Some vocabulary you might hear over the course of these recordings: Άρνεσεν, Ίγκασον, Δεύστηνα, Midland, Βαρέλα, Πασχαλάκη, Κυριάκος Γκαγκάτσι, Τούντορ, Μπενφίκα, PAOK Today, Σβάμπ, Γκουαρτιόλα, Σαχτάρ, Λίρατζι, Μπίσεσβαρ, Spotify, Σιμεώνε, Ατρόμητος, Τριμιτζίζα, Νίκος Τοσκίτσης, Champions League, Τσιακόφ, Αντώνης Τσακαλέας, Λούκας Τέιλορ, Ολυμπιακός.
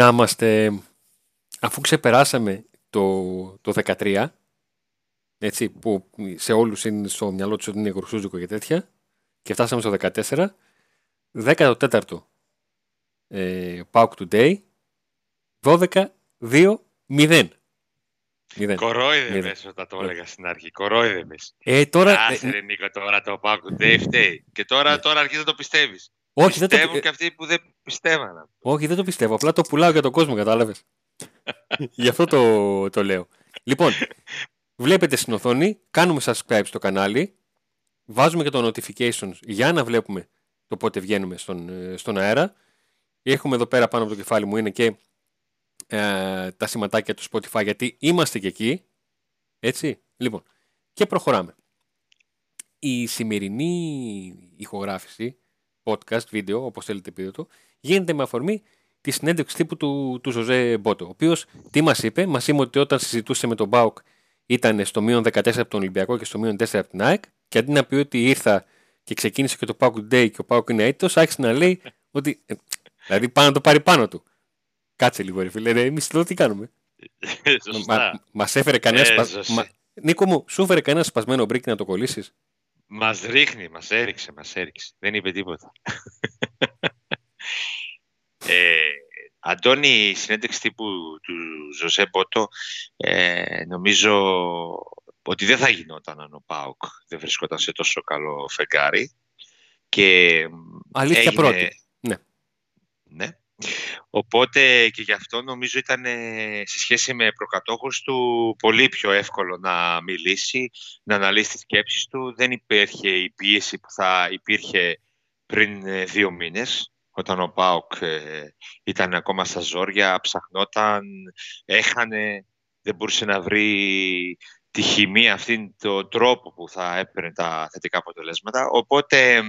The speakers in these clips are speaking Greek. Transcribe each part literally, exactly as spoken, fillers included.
να είμαστε, αφού ξεπεράσαμε το, το δεκατρία, έτσι, που σε όλους είναι στο μυαλό τους ότι είναι γρουσούζικο και τέτοια, και φτάσαμε στο δεκατέσσερα, δέκατο τέταρτο ε, PAOKToday, δώδεκα δύο μηδέν. Κορόιδε με όταν το έλεγα στην αρχή. Κορόιδε με. Ε, τώρα... Άσερε Νίκο, τώρα το PAOKToday φταίει. Και τώρα, τώρα αρχίζει να το πιστεύεις. Όχι, πιστεύουν δεν το... και αυτοί που δεν πιστεύανε. Όχι, δεν το πιστεύω. Απλά το πουλάω για τον κόσμο, κατάλαβες. Γι' αυτό το, το λέω. Λοιπόν, βλέπετε στην οθόνη, κάνουμε subscribe στο κανάλι, βάζουμε και το notifications για να βλέπουμε το πότε βγαίνουμε στον, στον αέρα. Έχουμε εδώ πέρα πάνω από το κεφάλι μου είναι και ε, τα σηματάκια του Spotify, γιατί είμαστε και εκεί. Έτσι, λοιπόν. Και προχωράμε. Η σημερινή ηχογράφηση, podcast, βίντεο, όπως θέλετε πείτε το, γίνεται με αφορμή τη συνέντευξη τύπου του, του Ζοζέ Μπότο, ο οποίος τι μας είπε, μας είπε ότι όταν συζητούσε με τον ΠΑΟΚ ήταν στο μείον δεκατέσσερα από τον Ολυμπιακό και στο μείον τέσσερα από την ΑΕΚ, και αντί να πει ότι ήρθα και ξεκίνησε και το PAOKToday και ο ΠΑΟΚ είναι αίτητος, άρχισε να λέει ότι, ε, δηλαδή πάνω να το πάρει πάνω του. Κάτσε λίγο ρε φίλε, ρε, εμείς εδώ τι κάνουμε. Μα, μας έφερε κανένα ε, σπα... μα... Νίκο μου, σου έφερε κανένα σπασμένο μπρίκι να το κολλήσεις? Μας ρίχνει, μας έριξε, μας έριξε. Δεν είπε τίποτα. ε, Αντώνη, η συνέντευξη τύπου του Ζοζέ Μπότο ε, νομίζω ότι δεν θα γινόταν αν ο ΠΑΟΚ δεν βρισκόταν σε τόσο καλό φεγγάρι. Και αλήθεια έγινε... πρώτη. Ναι. ναι. Οπότε και γι' αυτό νομίζω ήταν σε σχέση με προκατόχους του πολύ πιο εύκολο να μιλήσει, να αναλύσει τις σκέψεις του. Δεν υπήρχε η πίεση που θα υπήρχε πριν δύο μήνες, όταν ο ΠΑΟΚ ήταν ακόμα στα ζόρια, ψαχνόταν, έχανε, δεν μπορούσε να βρει τη χημεία αυτήν, τον τρόπο που θα έπαιρνε τα θετικά αποτελέσματα. Οπότε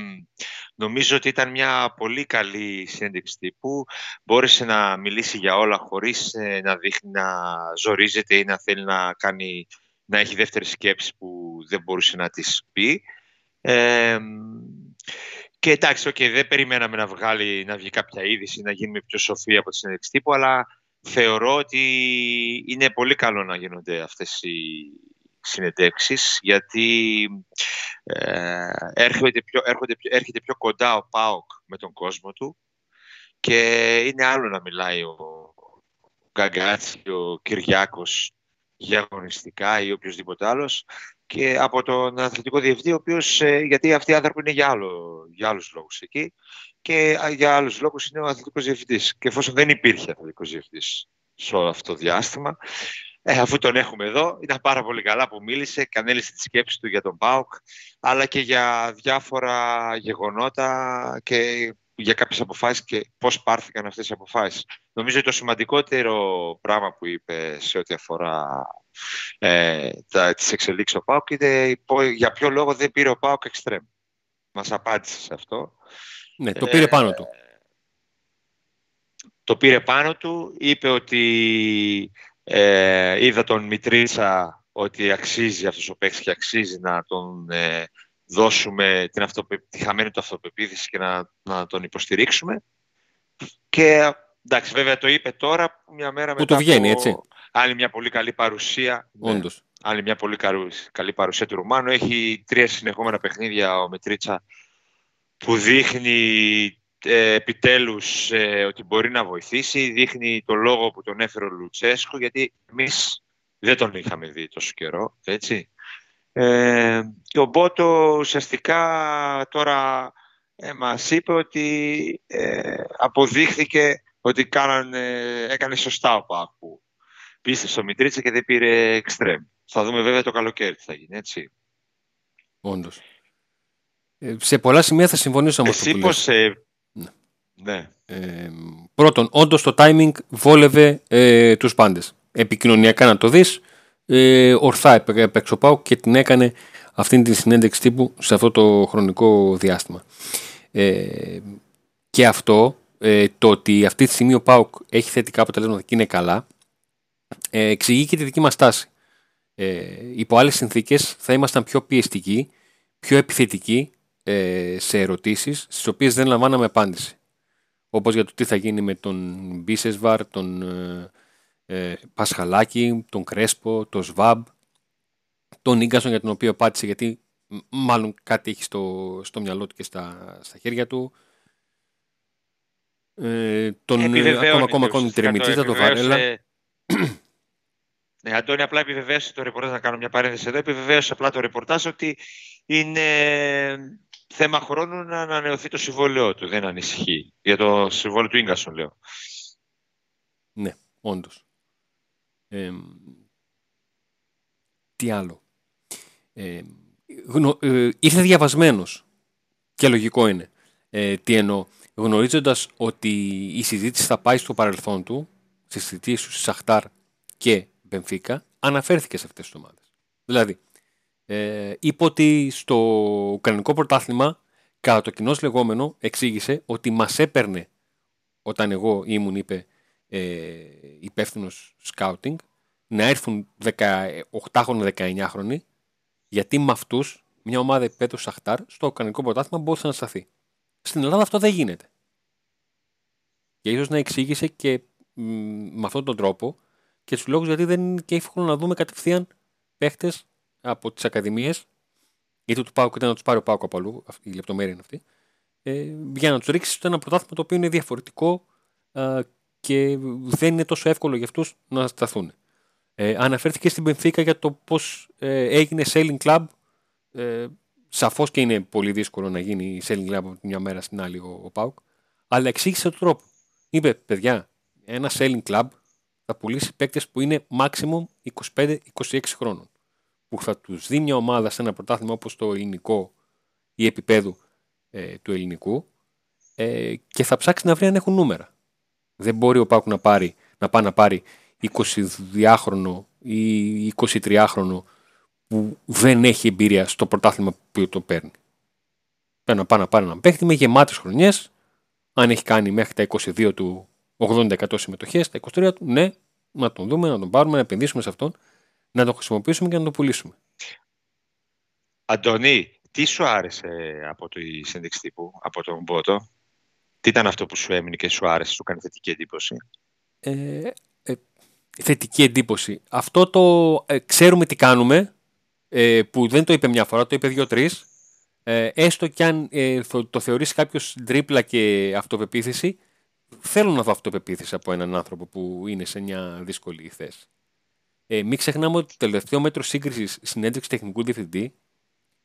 νομίζω ότι ήταν μια πολύ καλή συνέντευξη τύπου. Μπόρεσε να μιλήσει για όλα χωρίς να δείχνει να ζορίζεται ή να θέλει να, κάνει, να έχει δεύτερη σκέψη που δεν μπορούσε να της πει. Ε, και εντάξει, okay, δεν περιμέναμε να, βγάλει, να βγει κάποια είδηση, να γίνουμε πιο σοφοί από τη συνέντευξη τύπου, αλλά θεωρώ ότι είναι πολύ καλό να γίνονται αυτές οι συνεντεύξεις, γιατί ε, έρχεται, πιο, έρχεται, έρχεται πιο κοντά ο ΠΑΟΚ με τον κόσμο του, και είναι άλλο να μιλάει ο, ο Γκαγκάτσι, ο Κυριάκος για αγωνιστικά ή οποιοδήποτε άλλος, και από τον αθλητικό διευθυντή, ο οποίος, ε, γιατί αυτοί οι άνθρωποι είναι για, άλλο, για άλλους λόγους εκεί, και για άλλους λόγους είναι ο αθλητικός διευθυντής. Και εφόσον δεν υπήρχε αθλητικός διευθυντής σε όλο αυτό το διάστημα, ε, αφού τον έχουμε εδώ, ήταν πάρα πολύ καλά που μίλησε, κανέλησε τη σκέψη του για τον ΠΑΟΚ, αλλά και για διάφορα γεγονότα και για κάποιες αποφάσεις και πώς πάρθηκαν αυτές οι αποφάσεις. Νομίζω ότι το σημαντικότερο πράγμα που είπε σε ό,τι αφορά ε, τα, τις εξελίξεις ο ΠΑΟΚ είναι για ποιο λόγο δεν πήρε ο ΠΑΟΚ εξτρέμ. Μας απάντησε σε αυτό. Ναι, το πήρε πάνω του. Ε, το πήρε πάνω του, είπε ότι ε, είδα τον Μητρίτσα ότι αξίζει αυτός ο παίκτης και αξίζει να τον ε, δώσουμε την, αυτοπε... την χαμένη του αυτοπεποίθηση και να, να τον υποστηρίξουμε. Και εντάξει, βέβαια το είπε τώρα, μια μέρα που μετά το βγαίνει, από... έτσι. Άλλη μια πολύ καλή παρουσία. Όντως. Ναι, άλλη μια πολύ καλή παρουσία του Ρουμάνου. Έχει τρία συνεχόμενα παιχνίδια ο Μητρίτσα, που δείχνει ε, επιτέλους ε, ότι μπορεί να βοηθήσει, δείχνει το λόγο που τον έφερε ο Λουτσέσκο, γιατί εμείς δεν τον είχαμε δει τόσο καιρό, έτσι. Ε, και ο Μπότο ουσιαστικά τώρα ε, μας είπε ότι ε, αποδείχθηκε ότι κάνανε, έκανε σωστά ο ΠΑΟΚ που πίστευσε στο Μητρίτσα και δεν πήρε εξτρέμ. Θα δούμε βέβαια το καλοκαίρι τι θα γίνει, έτσι. Όντως. Σε πολλά σημεία θα συμφωνήσω με αυτό που λες. Ναι. ναι. Ε, πρώτον, όντως το timing βόλευε ε, τους πάντες. Επικοινωνιακά να το δεις, ε, ορθά έπαιξε ο ΠΑΟΚ και την έκανε αυτήν την συνέντευξη τύπου σε αυτό το χρονικό διάστημα. Ε, και αυτό, ε, το ότι αυτή τη στιγμή ο ΠΑΟΚ έχει θετικά αποτελέσματα και είναι καλά, ε, εξηγεί και τη δική μας τάση. Ε, υπό άλλες συνθήκες θα ήμασταν πιο πιεστικοί, πιο επιθετικοί, σε ερωτήσεις στις οποίες δεν λαμβάναμε απάντηση. όπως για το τι θα γίνει με τον Μπίσεσβαρ, τον ε, Πασχαλάκη, τον Κρέσπο, τον Σβάμπ, τον Ίγκασον για τον οποίο πάτησε γιατί μάλλον κάτι έχει στο, στο μυαλό του και στα, στα χέρια του. Ε, τον ακόμα ακόμα ακόμη Τριμιτζίζα, τον Βαρέλα. Ναι, Αντώνη, απλά επιβεβαίωσε το ρεπορτάζ, να κάνω μια παρένθεση εδώ, επιβεβαίωσε απλά το ρεπορτάζ ότι είναι θέμα χρόνου να ανανεωθεί το συμβόλαιό του, δεν ανησυχεί. Για το συμβόλαιο του Ίγκασον, λέω. Ναι, όντως. Ε, τι άλλο. Ε, γνω, ε, ήρθε διαβασμένος και λογικό είναι. Ε, τι εννοώ. Γνωρίζοντας ότι η συζήτηση θα πάει στο παρελθόν του, στις θητείες του Σαχτάρ και Μπενφίκα, αναφέρθηκε σε αυτές τις ομάδες. Δηλαδή, ε, είπε ότι στο Ουκρανικό πρωτάθλημα, κατά το κοινώς λεγόμενο, εξήγησε ότι μας έπαιρνε, όταν εγώ ήμουν, είπε, ε, υπεύθυνος σκάουτινγκ, να έρθουν δεκαοκτάχρονοι, δεκαεννιάχρονοι, γιατί με αυτούς μια ομάδα υπέτρεψε Σαχτάρ στο Ουκρανικό πρωτάθλημα μπορούσε να σταθεί. Στην Ελλάδα αυτό δεν γίνεται. Και ίσως να εξήγησε και μ, με αυτόν τον τρόπο και τους λόγους γιατί δεν είναι και εύκολο να δούμε κατευθείαν παίχτες από τις ακαδημίες, γιατί του ΠΑΟΚ ήταν να τους πάρει ο ΠΑΟΚ από αλλού, αυτή, η λεπτομέρεια είναι αυτή, ε, για να τους ρίξει στο ένα πρωτάθλημα το οποίο είναι διαφορετικό ε, και δεν είναι τόσο εύκολο για αυτούς να σταθούν. Ε, αναφέρθηκε στην Μπενφίκα για το πώς ε, έγινε selling club. Ε, Σαφώς και είναι πολύ δύσκολο να γίνει selling club από τη μια μέρα στην άλλη ο, ο ΠΑΟΚ, αλλά εξήγησε τον τρόπο. Είπε, παιδιά, ένα selling club θα πουλήσει παίκτες που είναι maximum είκοσι πέντε είκοσι έξι χρόνων. Που θα τους δει μια ομάδα σε ένα πρωτάθλημα όπως το ελληνικό ή επίπεδου ε, του ελληνικού ε, και θα ψάξει να βρει αν έχουν νούμερα. Δεν μπορεί ο ΠΑΟΚ να, πάρει, να πάει να πάρει εικοσιδυόχρονο ή εικοσιτριάχρονο που δεν έχει εμπειρία στο πρωτάθλημα που το παίρνει. Πρέπει να πάει να πάρει έναν παίχτη με γεμάτες χρονιές. Αν έχει κάνει μέχρι τα είκοσι δύο του ογδόντα τοις εκατό συμμετοχές, τα είκοσι τρία του, ναι, να τον δούμε, να τον πάρουμε, να επενδύσουμε σε αυτόν, να τον χρησιμοποιήσουμε και να τον πουλήσουμε. Αντωνή, τι σου άρεσε από τη συνέντευξη τύπου, από τον Μπότο? Τι ήταν αυτό που σου έμεινε και σου άρεσε, σου κάνει θετική εντύπωση? Ε, ε, θετική εντύπωση. Αυτό το ε, ξέρουμε τι κάνουμε, Ε, που δεν το είπε μια φορά, το είπε δύο-τρεις, ε, έστω και αν ε, το, το θεωρήσει κάποιος τρίπλα και αυτοπεποίθηση, θέλω να δω αυτοπεποίθηση από έναν άνθρωπο που είναι σε μια δύσκολη θέση. Ε, μην ξεχνάμε ότι το τελευταίο μέτρο σύγκρισης συνέντευξη τεχνικού διευθυντή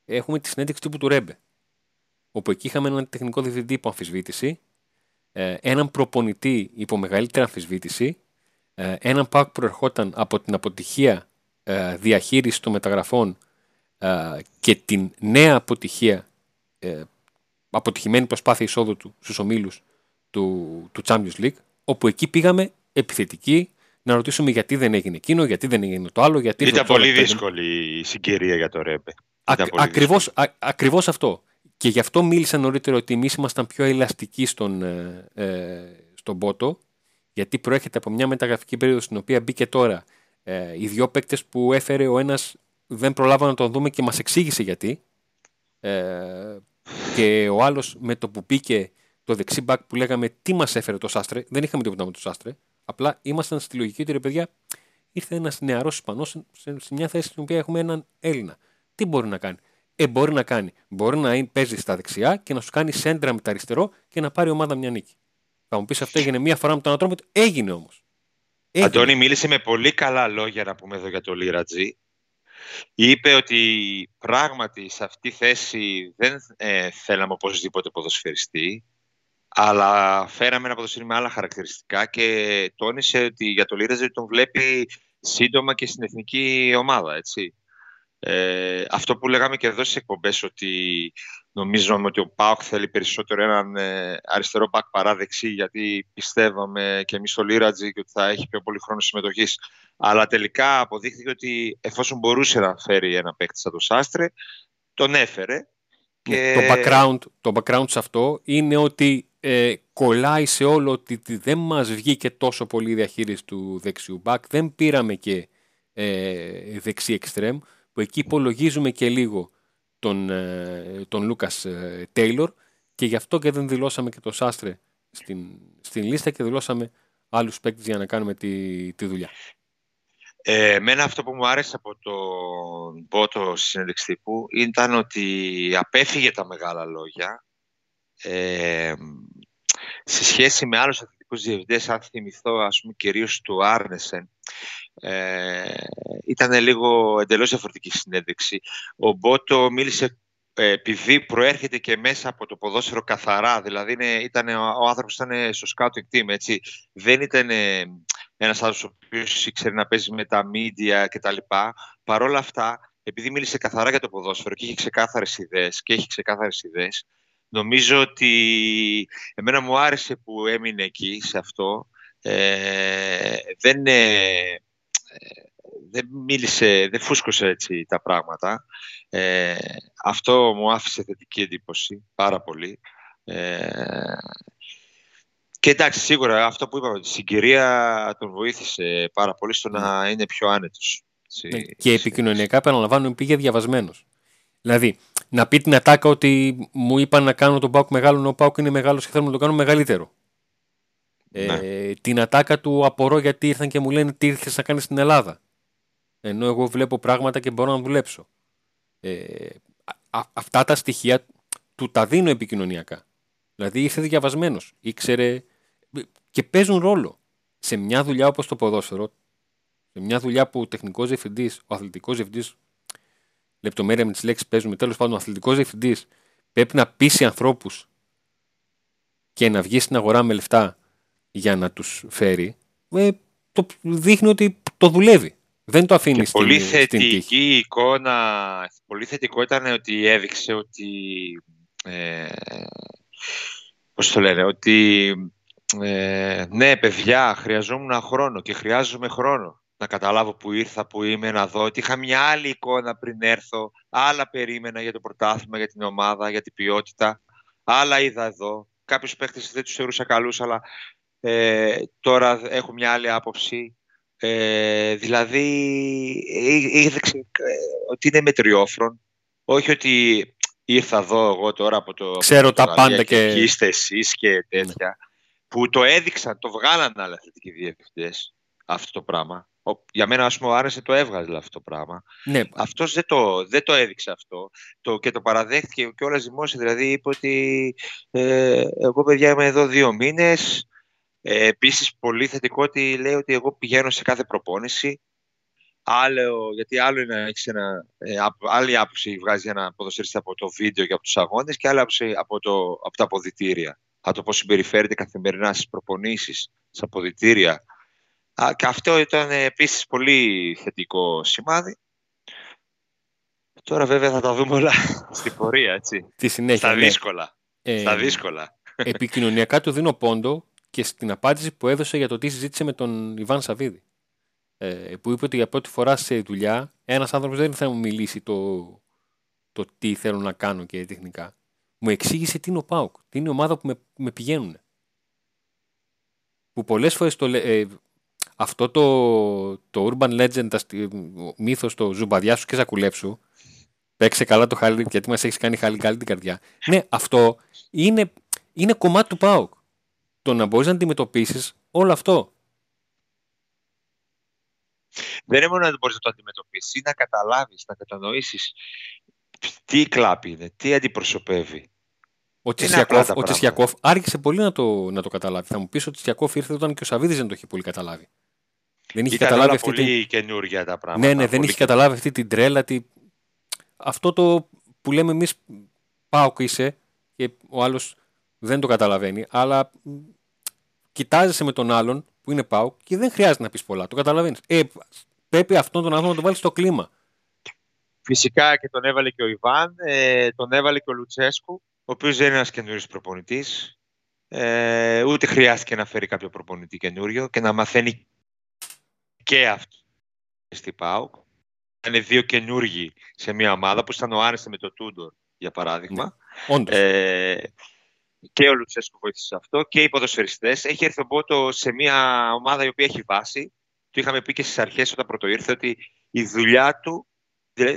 έχουμε τη συνέντευξη τύπου του Ρέμπε, όπου εκεί είχαμε έναν τεχνικό διευθυντή υπό αμφισβήτηση, ε, έναν προπονητή υπό μεγαλύτερη αμφισβήτηση, ε, έναν ΠΑΟΚ που προερχόταν από την αποτυχία διαχείριση των μεταγραφών α, και την νέα αποτυχία, ε, αποτυχημένη προσπάθεια εισόδου του στους ομίλους του, του Champions League, όπου εκεί πήγαμε επιθετικοί να ρωτήσουμε γιατί δεν έγινε εκείνο, γιατί δεν έγινε το άλλο. Γιατί ήταν πολύ δύσκολη η συγκυρία για το Ρέμπε. Ακριβώς, ακριβώς αυτό. Και γι' αυτό μίλησα νωρίτερα ότι εμείς ήμασταν πιο ελαστικοί στον, ε, στον Μπότο, γιατί προέρχεται από μια μεταγραφική περίοδο στην οποία μπήκε τώρα. Ε, οι δύο παίκτες που έφερε ο ένας δεν προλάβαμε να τον δούμε και μας εξήγησε γιατί, ε, και ο άλλος με το που πήκε το δεξί μπακ που λέγαμε τι μας έφερε το Σάστρε, δεν είχαμε τίποτα με το Σάστρε, απλά ήμασταν στη λογική ότι ρε παιδιά ήρθε ένας νεαρός Ισπανός σε, σε, σε μια θέση στην οποία έχουμε έναν Έλληνα, τι μπορεί να κάνει? Ε, μπορεί να κάνει, μπορεί να παίζει στα δεξιά και να σου κάνει σέντρα με τα αριστερό και να πάρει ομάδα μια νίκη. Θα μου πεις αυτό έγινε μια φορά με τον Ατρόμητο, έγινε όμως. Έχει. Αντώνη, μίλησε με πολύ καλά λόγια, να πούμε εδώ, για το Λίρατζι. Είπε ότι πράγματι σε αυτή τη θέση δεν ε, θέλαμε οπωσδήποτε ποδοσφαιριστή, αλλά φέραμε ένα ποδοσφαιριστή με άλλα χαρακτηριστικά και τόνισε ότι για το Λίρατζι τον βλέπει σύντομα και στην εθνική ομάδα. Έτσι. Ε, αυτό που λέγαμε και εδώ στις εκπομπές, ότι νομίζαμε ότι ο ΠΑΟΚ θέλει περισσότερο έναν αριστερό μπακ παρά δεξί, γιατί πιστεύαμε και εμείς στο Λίρατζι και ότι θα έχει πιο πολύ χρόνο συμμετοχής. Αλλά τελικά αποδείχθηκε ότι εφόσον μπορούσε να φέρει ένα παίκτη σαν το Σάστρε, τον έφερε. Και... Το, background, το background σε αυτό είναι ότι ε, κολλάει σε όλο ότι δεν μας βγήκε τόσο πολύ η διαχείριση του δεξιού μπακ, δεν πήραμε και ε, δεξί εξτρέμ, που εκεί υπολογίζουμε και λίγο τον, τον Λούκας Τέιλορ, και γι' αυτό και δεν δηλώσαμε και τον Σάστρε στην, στην λίστα και δηλώσαμε άλλους παίκτες για να κάνουμε τη, τη δουλειά. Ε, εμένα αυτό που μου άρεσε από τον Μπότο συνέντευξη τύπου ήταν ότι απέφυγε τα μεγάλα λόγια. Ε, σε σχέση με άλλους αθλητικούς διευθυντές, αν θυμηθώ, ας πούμε, κυρίως του Άρνεσεν, ε, ήταν λίγο εντελώς διαφορετική συνέντευξη. Ο Μπότο μίλησε, επειδή προέρχεται και μέσα από το ποδόσφαιρο καθαρά, δηλαδή είναι, ήταν, ο άνθρωπος ήταν στο scouting team, έτσι. Δεν ήταν ένας άνθρωπος ο οποίος ήξερε να παίζει με τα media κτλ. Παρ' όλα αυτά, επειδή μίλησε καθαρά για το ποδόσφαιρο και είχε ξεκάθαρες ιδέες και έχει ξεκάθαρες ιδέες, νομίζω ότι εμένα μου άρεσε που έμεινε εκεί σε αυτό. Ε, δεν, ε, δεν μίλησε, δεν φούσκωσε έτσι τα πράγματα. Ε, αυτό μου άφησε θετική εντύπωση πάρα πολύ. Ε, και εντάξει, σίγουρα αυτό που είπαμε, η συγκυρία τον βοήθησε πάρα πολύ στο να είναι πιο άνετος. Και επικοινωνιακά, επαναλαμβάνω, πήγε διαβασμένος. Δηλαδή, να πει την ατάκα ότι μου είπαν να κάνω τον ΠΑΟΚ μεγάλο, ενώ ο ΠΑΟΚ είναι μεγάλος και θέλουμε να το κάνουμε μεγαλύτερο. Ναι. Ε, την ατάκα του απορώ γιατί ήρθαν και μου λένε τι ήρθες να κάνεις στην Ελλάδα. Ενώ εγώ βλέπω πράγματα και μπορώ να δουλέψω. Ε, α, αυτά τα στοιχεία του τα δίνω επικοινωνιακά. Δηλαδή ήρθε διαβασμένος, ήξερε και παίζουν ρόλο. Σε μια δουλειά όπως το ποδόσφαιρο, σε μια δουλειά που ο τεχνικός διευθυντής, ο αθλητικός διευθυντής, λεπτομέρεια με τις λέξεις παίζουμε, τέλος πάντων ο αθλητικός διευθυντής πρέπει να πείσει ανθρώπους και να βγει στην αγορά με λεφτά για να τους φέρει, ε, το δείχνει ότι το δουλεύει. Δεν το αφήνει στην, πολύ θετική στην εικόνα. Πολύ θετικό ήταν ότι έδειξε ότι ε, πώς το λένε, ότι ε, ναι παιδιά, χρειαζόμουν χρόνο και χρειάζομαι χρόνο να καταλάβω που ήρθα, που είμαι, να δω ότι είχα μια άλλη εικόνα πριν έρθω, άλλα περίμενα για το πρωτάθλημα, για την ομάδα, για την ποιότητα, άλλα είδα εδώ, κάποιους παίκτες δεν τους θεωρούσα καλούς, αλλά ε, τώρα έχω μια άλλη άποψη. Ε, δηλαδή έδειξε ότι είναι μετριόφρον, όχι ότι ήρθα εδώ εγώ τώρα από το, ξέρω από το τα πάντα και, και είστε εσείς και τέτοια, ναι. Που το έδειξαν, το βγάλαν άλλοι αθλητικοί διευθυντές αυτό το πράγμα. Για μένα, ας πούμε, ο Άρεσε το έβγαζε αυτό το πράγμα. Ναι. Αυτός δεν το, δεν το έδειξε αυτό. Το, και το παραδέχτηκε κιόλας δημόσια. Δηλαδή είπε ότι ε, εγώ παιδιά είμαι εδώ δύο μήνες. Ε, επίσης πολύ θετικό ότι λέει ότι εγώ πηγαίνω σε κάθε προπόνηση. Άλλο, γιατί άλλο είναι να έχεις ένα, ε, άλλη άποψη βγάζει ένα ποδοσφαιριστή από το βίντεο και από τους αγώνες και άλλη άποψη από, το, από τα αποδυτήρια. Από το πώς συμπεριφέρεται καθημερινά στις προπονήσεις, στα αποδυτήρια. Και αυτό ήταν επίσης πολύ θετικό σημάδι. Τώρα βέβαια θα τα δούμε όλα στην πορεία, έτσι. Τη συνέχεια, στα δύσκολα. Ε, στα δύσκολα. Επικοινωνιακά του δίνω πόντο και στην απάντηση που έδωσε για το τι συζήτησε με τον Ιβάν Σαββίδη. Που είπε ότι για πρώτη φορά σε δουλειά ένας άνθρωπος δεν θα μου μιλήσει το, το τι θέλω να κάνω και τεχνικά. Μου εξήγησε τι είναι ο ΠΑΟΚ, τι είναι η ομάδα που με, με πηγαίνουν. Που πολλές φορές το ε, αυτό το, το urban legend, ο μύθος, το ζουμπαδιά σου και σακουλέψου, παίξε καλά το χάλι, γιατί μας έχεις κάνει χάλι καλή την καρδιά. Ναι, αυτό είναι, είναι κομμάτι του ΠΑΟΚ. Το να μπορείς να αντιμετωπίσεις όλο αυτό. Δεν είναι μόνο να μπορείς να το αντιμετωπίσεις, είναι να καταλάβεις, να κατανοήσεις τι κλάπη είναι, τι αντιπροσωπεύει. Ο Τσιακόφ, ο Τσιακόφ άρχισε πολύ να το, να το καταλάβει. Θα μου πεις ότι ο Τσιακόφ ήρθε όταν και ο Σαββίδης δεν το είχε πολύ καταλάβει. Δεν είχε ήταν καταλάβει όλα αυτή πολύ την καινούργια τα πράγματα. Ναι, ναι, δεν είχε και καταλάβει αυτή την τρέλα. Τη... Αυτό το που λέμε εμείς ΠΑΟΚ είσαι και ο άλλος δεν το καταλαβαίνει, αλλά κοιτάζεσαι με τον άλλον που είναι ΠΑΟΚ και δεν χρειάζεται να πεις πολλά. Το καταλαβαίνεις. Ε, πρέπει αυτόν τον άνθρωπο να τον βάλεις στο κλίμα. Φυσικά και τον έβαλε και ο Ιβάν, ε, τον έβαλε και ο Λουτσέσκο, ο οποίος δεν είναι ένας καινούριος προπονητής, ε, ούτε χρειάστηκε να φέρει κάποιο προπονητή καινούριο και να μαθαίνει και αυτό στη ΠΑΟΚ. Είναι δύο καινούργοι σε μια ομάδα, που ήταν ο Άρνεσεν με το Τούντορ, για παράδειγμα. Ναι, ε, και ο Λουτσέσκο βοήθησε σε αυτό και οι ποδοσφαιριστές. Έχει έρθει ο Μπότο σε μια ομάδα η οποία έχει βάση. Το είχαμε πει και στις αρχές όταν πρωτοήρθε ότι η δουλειά του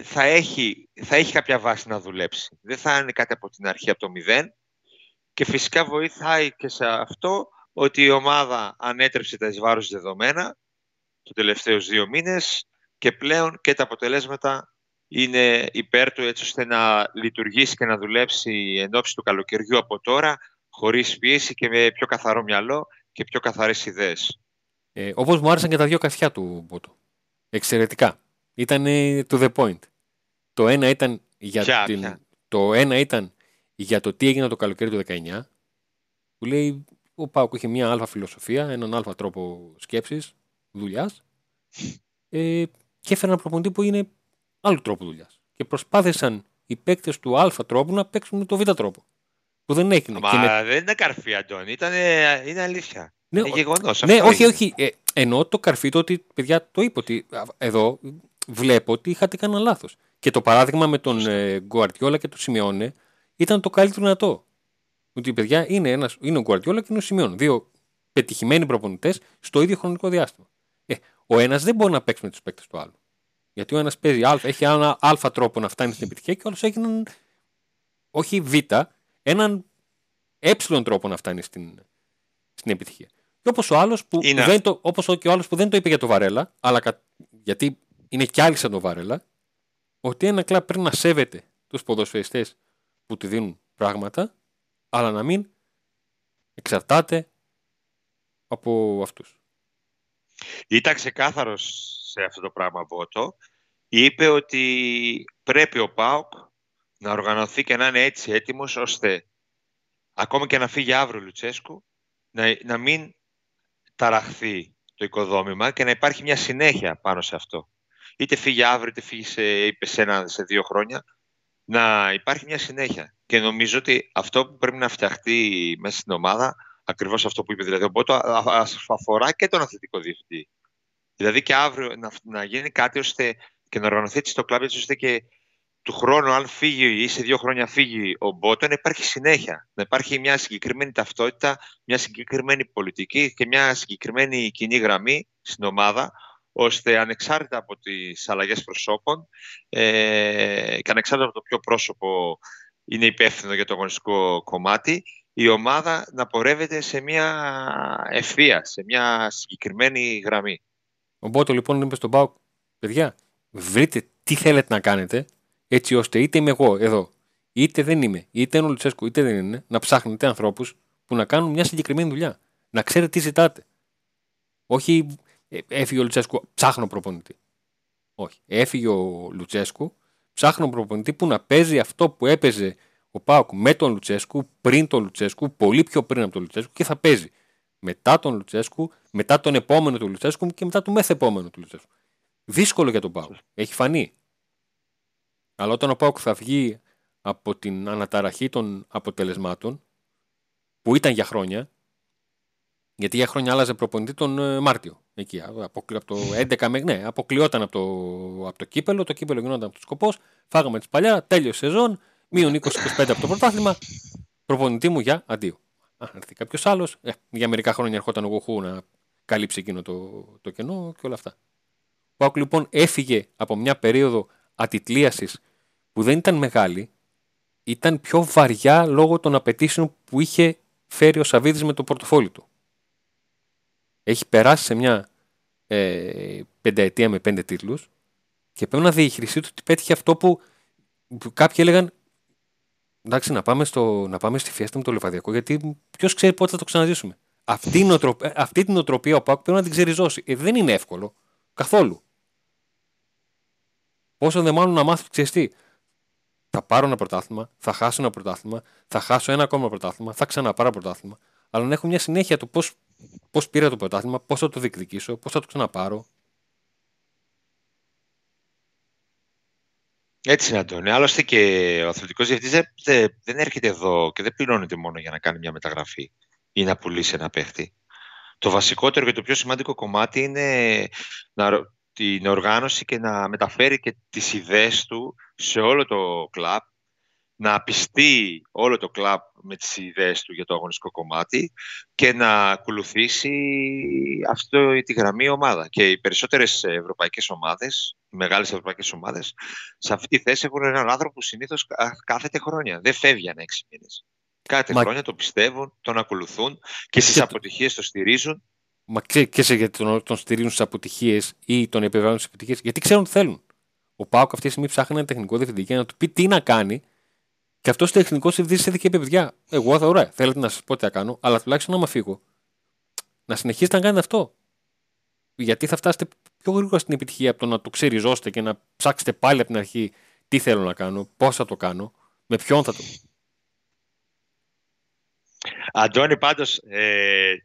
θα έχει, θα έχει κάποια βάση να δουλέψει. Δεν θα είναι κάτι από την αρχή, από το μηδέν. και φυσικά βοηθάει και σε αυτό ότι η ομάδα ανέτρεψε τα εις βάρος δεδομένα τους τελευταίους δύο μήνες και πλέον και τα αποτελέσματα είναι υπέρ του, έτσι ώστε να λειτουργήσει και να δουλέψει εν ώψη του καλοκαιριού από τώρα, χωρίς πίεση και με πιο καθαρό μυαλό και πιο καθαρές ιδέες. Ε, όπως μου άρεσαν και τα δύο κασιά του Μπότο. Εξαιρετικά. Ήταν to the point. Το ένα ήταν για, ποια, την... ποια. Το, ένα ήταν για το τι έγινε το καλοκαίρι του δεκαεννιά, που λέει ο ΠΑΟΚ είχε μια αλφα φιλοσοφία, έναν αλφα τρόπο σκέψης, δουλειάς, ε, και έφερε ένα προπονητή που είναι άλλου τρόπου δουλειάς. Και προσπάθησαν οι παίκτες του αλφα τρόπου να παίξουν με το β τρόπο. Που δεν έγινε. Μα με... δεν είναι καρφί, Αντώνη. Ήτανε... Είναι αλήθεια. Ναι, είναι γεγονός. Ναι, όχι, είναι. όχι. Ε, εννοώ το καρφί το ότι, παιδιά, το είπα ότι εδώ βλέπω ότι είχατε κανένα λάθος. Και το παράδειγμα με τον ε, Γκουαρτιόλα και τον Σιμεώνε ήταν το καλύτερο δυνατό. Ότι, παιδιά, είναι, ένας, είναι ο Γκουαρτιόλα και είναι ο Σιμεώνε. Δύο πετυχημένοι προπονητές στο ίδιο χρονικό διάστημα. Ε, ο ένας δεν μπορεί να παίξει με τους παίκτες του άλλου. Γιατί ο ένας παίζει α, έχει ένα αλφα τρόπο να φτάνει στην επιτυχία και ο άλλος έχει έναν, όχι β, έναν ε τρόπο να φτάνει στην, στην επιτυχία. Και όπως ο άλλος που, δεν το, όπως και ο άλλος που δεν το είπε για το Βαρέλα, αλλά κα, γιατί είναι κι άλλοι σαν το Βαρέλα, ότι ένα κλαμπ πρέπει να σέβεται τους ποδοσφαιριστές που του δίνουν πράγματα, αλλά να μην εξαρτάται από αυτούς. Ήταν ξεκάθαρος σε αυτό το πράγμα Μπότο. Είπε ότι πρέπει ο ΠΑΟΚ να οργανωθεί και να είναι έτσι έτοιμος, ώστε ακόμα και να φύγει αύριο Λουτσέσκο να, να μην ταραχθεί το οικοδόμημα και να υπάρχει μια συνέχεια πάνω σε αυτό. Είτε φύγει αύριο, είτε φύγει σε, είπε σε, ένα, σε δύο χρόνια, να υπάρχει μια συνέχεια. Και νομίζω ότι αυτό που πρέπει να φτιαχτεί μέσα στην ομάδα, ακριβώς αυτό που είπε δηλαδή ο Μπότο, αφορά και τον αθλητικό διευθυντή. Δηλαδή και αύριο να, να γίνει κάτι ώστε και να οργανωθεί έτσι το κλαμπ, έτσι ώστε και του χρόνου, αν φύγει ή σε δύο χρόνια φύγει ο Μπότο, να υπάρχει συνέχεια. Να υπάρχει μια συγκεκριμένη ταυτότητα, μια συγκεκριμένη πολιτική και μια συγκεκριμένη κοινή γραμμή στην ομάδα, ώστε ανεξάρτητα από τις αλλαγές προσώπων ε, και ανεξάρτητα από το ποιο πρόσωπο είναι υπεύθυνο για το αγωνιστικό κομμάτι, η ομάδα να πορεύεται σε μια ευθεία, σε μια συγκεκριμένη γραμμή. Ο Μπότο λοιπόν είπε στον ΠΑΟΚ, παιδιά, βρείτε τι θέλετε να κάνετε, έτσι ώστε είτε είμαι εγώ εδώ, είτε δεν είμαι, είτε είναι ο Λουτσέσκο, είτε δεν είναι, να ψάχνετε ανθρώπους που να κάνουν μια συγκεκριμένη δουλειά. Να ξέρετε τι ζητάτε. Όχι έφυγε ο Λουτσέσκο, ψάχνω προπονητή. Όχι. Έφυγε ο Λουτσέσκο, ψάχνω προπονητή που να παίζει αυτό που έπαιζε ο ΠΑΟΚ με τον Λουτσέσκο, πριν τον Λουτσέσκο, πολύ πιο πριν από τον Λουτσέσκο και θα παίζει μετά τον Λουτσέσκου, μετά τον επόμενο του Λουτσέσκου και μετά τον μεθεπόμενο του Λουτσέσκου. Δύσκολο για τον ΠΑΟΚ. Έχει φανεί. Αλλά όταν ο ΠΑΟΚ θα βγει από την αναταραχή των αποτελεσμάτων που ήταν για χρόνια, γιατί για χρόνια άλλαζε προπονητή τον Μάρτιο. Εκεί, από το έντεκα μέχρι ναι, αποκλειόταν από το, από το κύπελο, το κύπελο γινόταν από το σκοπό, φάγαμε τη παλιά, τέλειωσε σεζόν, μείον είκοσι είκοσι πέντε από το πρωτάθλημα, προπονητή μου για αντίο. Αν έρθει κάποιος άλλος, ε, για μερικά χρόνια ερχόταν ο Γουχού να καλύψει εκείνο το, το κενό και όλα αυτά. Ο ΠΑΟΚ λοιπόν έφυγε από μια περίοδο ατιτλίασης που δεν ήταν μεγάλη, ήταν πιο βαριά λόγω των απαιτήσεων που είχε φέρει ο Σαββίδης με το πορτοφόλι του. Έχει περάσει σε μια ε, πενταετία με πέντε τίτλους και πρέπει να διαχειριστεί ότι πέτυχε αυτό που, που κάποιοι έλεγαν, εντάξει, να πάμε, στο, να πάμε στη φιέστα με το Λεβαδιακό, γιατί ποιος ξέρει πότε θα το ξαναζήσουμε. Αυτή, νοοτροπία, αυτή την νοοτροπία ο ΠΑΟΚ πρέπει να την ξεριζώσει. Ε, δεν είναι εύκολο. Καθόλου. Πόσο δε μάλλον να μάθει, ξέρεις τι. Θα πάρω ένα πρωτάθλημα, θα χάσω ένα πρωτάθλημα, θα χάσω ένα ακόμα πρωτάθλημα, θα ξαναπάρω πρωτάθλημα. Αλλά να έχω μια συνέχεια το πώς, πώς πήρα το πρωτάθλημα, πώς θα το διεκδικήσω, πώς θα το ξαναπάρω. Έτσι να το είναι. Άλλωστε και ο αθλητικός διευθυντής δεν έρχεται εδώ και δεν πληρώνεται μόνο για να κάνει μια μεταγραφή ή να πουλήσει ένα παίχτη. Το βασικότερο και το πιο σημαντικό κομμάτι είναι να, την οργάνωση και να μεταφέρει και τις ιδέες του σε όλο το κλαμπ, να πιστεί όλο το κλαμπ με τις ιδέες του για το αγωνιστικό κομμάτι και να ακολουθήσει αυτή τη γραμμή ομάδα. Και οι περισσότερες ευρωπαϊκές ομάδες, οι μεγάλες ευρωπαϊκές ομάδες, σε αυτή τη θέση έχουν έναν άνθρωπο που συνήθως κάθεται χρόνια. Δεν φεύγει ανά έξι μήνες. Κάτι Μα... χρόνια το πιστεύουν, τον ακολουθούν και στις και... αποτυχίες το στηρίζουν. Μα ξέρεις γιατί τον, τον στηρίζουν στις αποτυχίες ή τον επιβάλλουν στις αποτυχίες? Γιατί ξέρουν τι θέλουν. Ο ΠΑΟΚ αυτή τη στιγμή ψάχνει έναν τεχνικό διευθυντή για να του πει τι να κάνει. Και αυτός ο τεχνικός διευθυντής έδειξε και είπε: παιδιά, εγώ θα ωραία. Θέλετε να σας πω τι θα κάνω, αλλά τουλάχιστον να με φύγω. Να συνεχίσετε να κάνετε αυτό. Γιατί θα φτάσετε πιο γρήγορα στην επιτυχία από το να το ξεριζώσετε και να ψάξετε πάλι από την αρχή τι θέλω να κάνω, πώς θα το κάνω, με ποιον θα το. Αντώνη, πάντως, ε,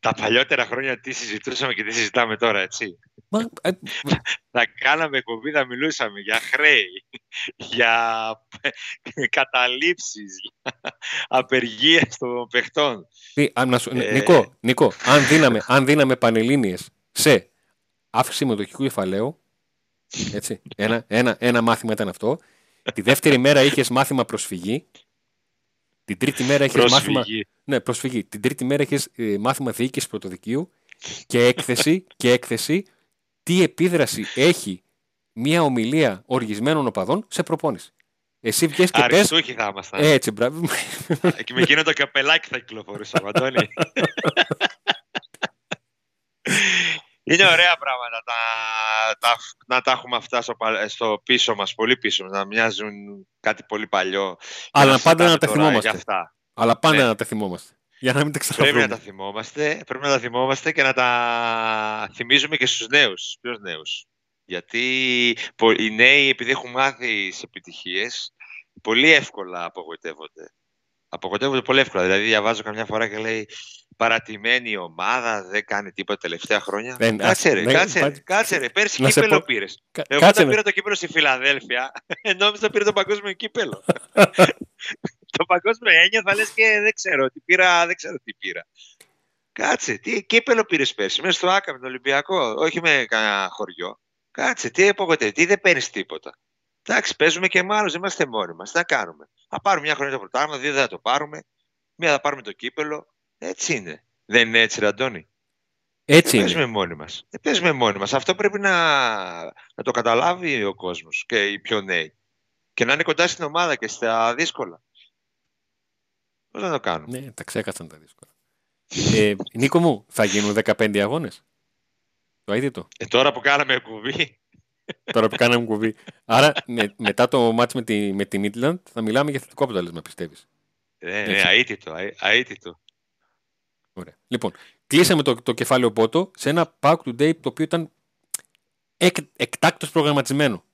τα παλιότερα χρόνια τι συζητούσαμε και τι συζητάμε τώρα, έτσι. Μα, ε, θα κάναμε κομπή, θα μιλούσαμε για χρέη, για καταλήψεις, για απεργίες των παιχτών. Τι, αν, ε, Νικό, Νικό, αν δίναμε, αν δίναμε πανελλήνιες σε αύξηση μετοχικού κεφαλαίου, έτσι, ένα, ένα, ένα μάθημα ήταν αυτό. Τη δεύτερη μέρα είχες μάθημα προσφυγή. Την τρίτη μέρα έχεις μάθημα. Ναι, προσφυγή. Την τρίτη μέρα έχεις ε, μάθημα διοίκηση πρωτοδικείου και έκθεση, και έκθεση τι επίδραση έχει μια ομιλία οργισμένων οπαδών σε προπόνηση. Εσύ βγες και πες. Αριστούχοι θα ήμασταν. Έτσι, μπράβο. Και με εκείνο το καπελάκι θα κυκλοφορούσαμε, Αντώνη. Είναι ωραία πράγματα τα, τα, να τα έχουμε αυτά στο, στο πίσω μας, πολύ πίσω μας, να μοιάζουν κάτι πολύ παλιό. Αλλά πάντα να τα θυμόμαστε. Αυτά. Αλλά πάντα ναι. να τα θυμόμαστε. Για να μην τα ξαναβρούμε. Πρέπει να τα θυμόμαστε, πρέπει να τα θυμόμαστε και να τα θυμίζουμε και στους νέους, στους πιο νέους. Γιατί οι νέοι, επειδή έχουν μάθει τις επιτυχίες, πολύ εύκολα απογοητεύονται. Απογοητεύονται πολύ εύκολα. Δηλαδή, διαβάζω καμιά φορά και λέει. Παρατημένη ομάδα, δεν κάνει τίποτα τελευταία χρόνια. Δεν, κάτσε, ρε, ναι, κάτσε, ναι, κάτσε ρε, πέρσι κύπελο πο... πήρε. Κα... Εγώ όταν πήρα το κύπελο στη Φιλαδέλφια, νόμιζα πήρε το παγκόσμιο κύπελο. Το παγκόσμιο ένιωθα λες και δεν ξέρω τι πήρα, δεν ξέρω τι πήρα. Κάτσε, τι κύπελο πήρε πέρσι, μέσα στο Άκα με τον Ολυμπιακό, όχι με κανένα χωριό. Κάτσε, τι απογοητεύει, τι δεν παίρνει τίποτα. Εντάξει, παίζουμε και μάλλον, είμαστε μόνοι μας. Θα κάνουμε. Θα πάρουμε μια χρονιά το πρωτάθλημα, δύο θα το πάρουμε, μία θα πάρουμε το κύπελο. Έτσι είναι. Δεν είναι έτσι, Αντώνη? Έτσι είναι. Δεν παίζουμε μόνοι μας. Δεν παίζουμε μόνοι μας. Αυτό πρέπει να, να το καταλάβει ο κόσμος και οι πιο νέοι. Και να είναι κοντά στην ομάδα και στα δύσκολα. Πώς να το κάνουμε? Ναι, τα ξέχασαν τα δύσκολα. ε, Νίκο μου, θα γίνουν δεκαπέντε αγώνες. Το αίτητο. Ε, τώρα που κάναμε κουβί. Τώρα που κάναμε κουβί. Άρα με, μετά το μάτς με τη, με τη Midland θα μιλάμε για θετικό αποτέλεσμα, πιστεύεις? Ε, ναι, αίτητο, αί, αίτητο. Ωραία. Λοιπόν, κλείσαμε το, το κεφάλαιο Μπότο σε ένα PAOKToday το οποίο ήταν εκ, εκτάκτως προγραμματισμένο.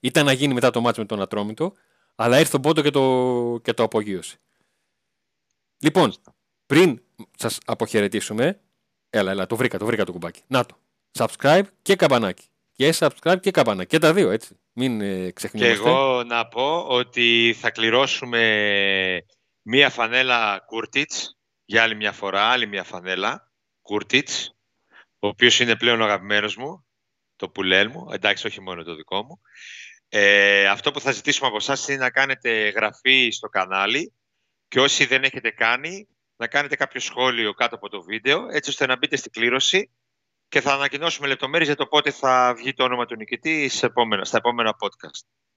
Ήταν να γίνει μετά το μάτς με τον Ατρόμητο, αλλά ήρθε ο Μπότο και το, και το απογείωσε. Λοιπόν, πριν σας αποχαιρετήσουμε, έλα, έλα, το βρήκα, το βρήκα το κουμπάκι. Να το. Subscribe και καμπανάκι. Και subscribe και καμπανάκι. Και τα δύο, έτσι. Μην ε, ξεχνιόμαστε. Και εγώ να πω ότι θα κληρώσουμε μία φανέλα Κούρτιτς. Για άλλη μια φορά, άλλη μια φανέλα, Κούρτιτς, ο οποίος είναι πλέον ο αγαπημένος μου, το πουλέλ μου, εντάξει όχι μόνο το δικό μου. Ε, αυτό που θα ζητήσουμε από εσάς είναι να κάνετε εγγραφή στο κανάλι και όσοι δεν έχετε κάνει, να κάνετε κάποιο σχόλιο κάτω από το βίντεο, έτσι ώστε να μπείτε στην κλήρωση και θα ανακοινώσουμε λεπτομέρειες για το πότε θα βγει το όνομα του νικητή στα επόμενα, στα επόμενα podcast.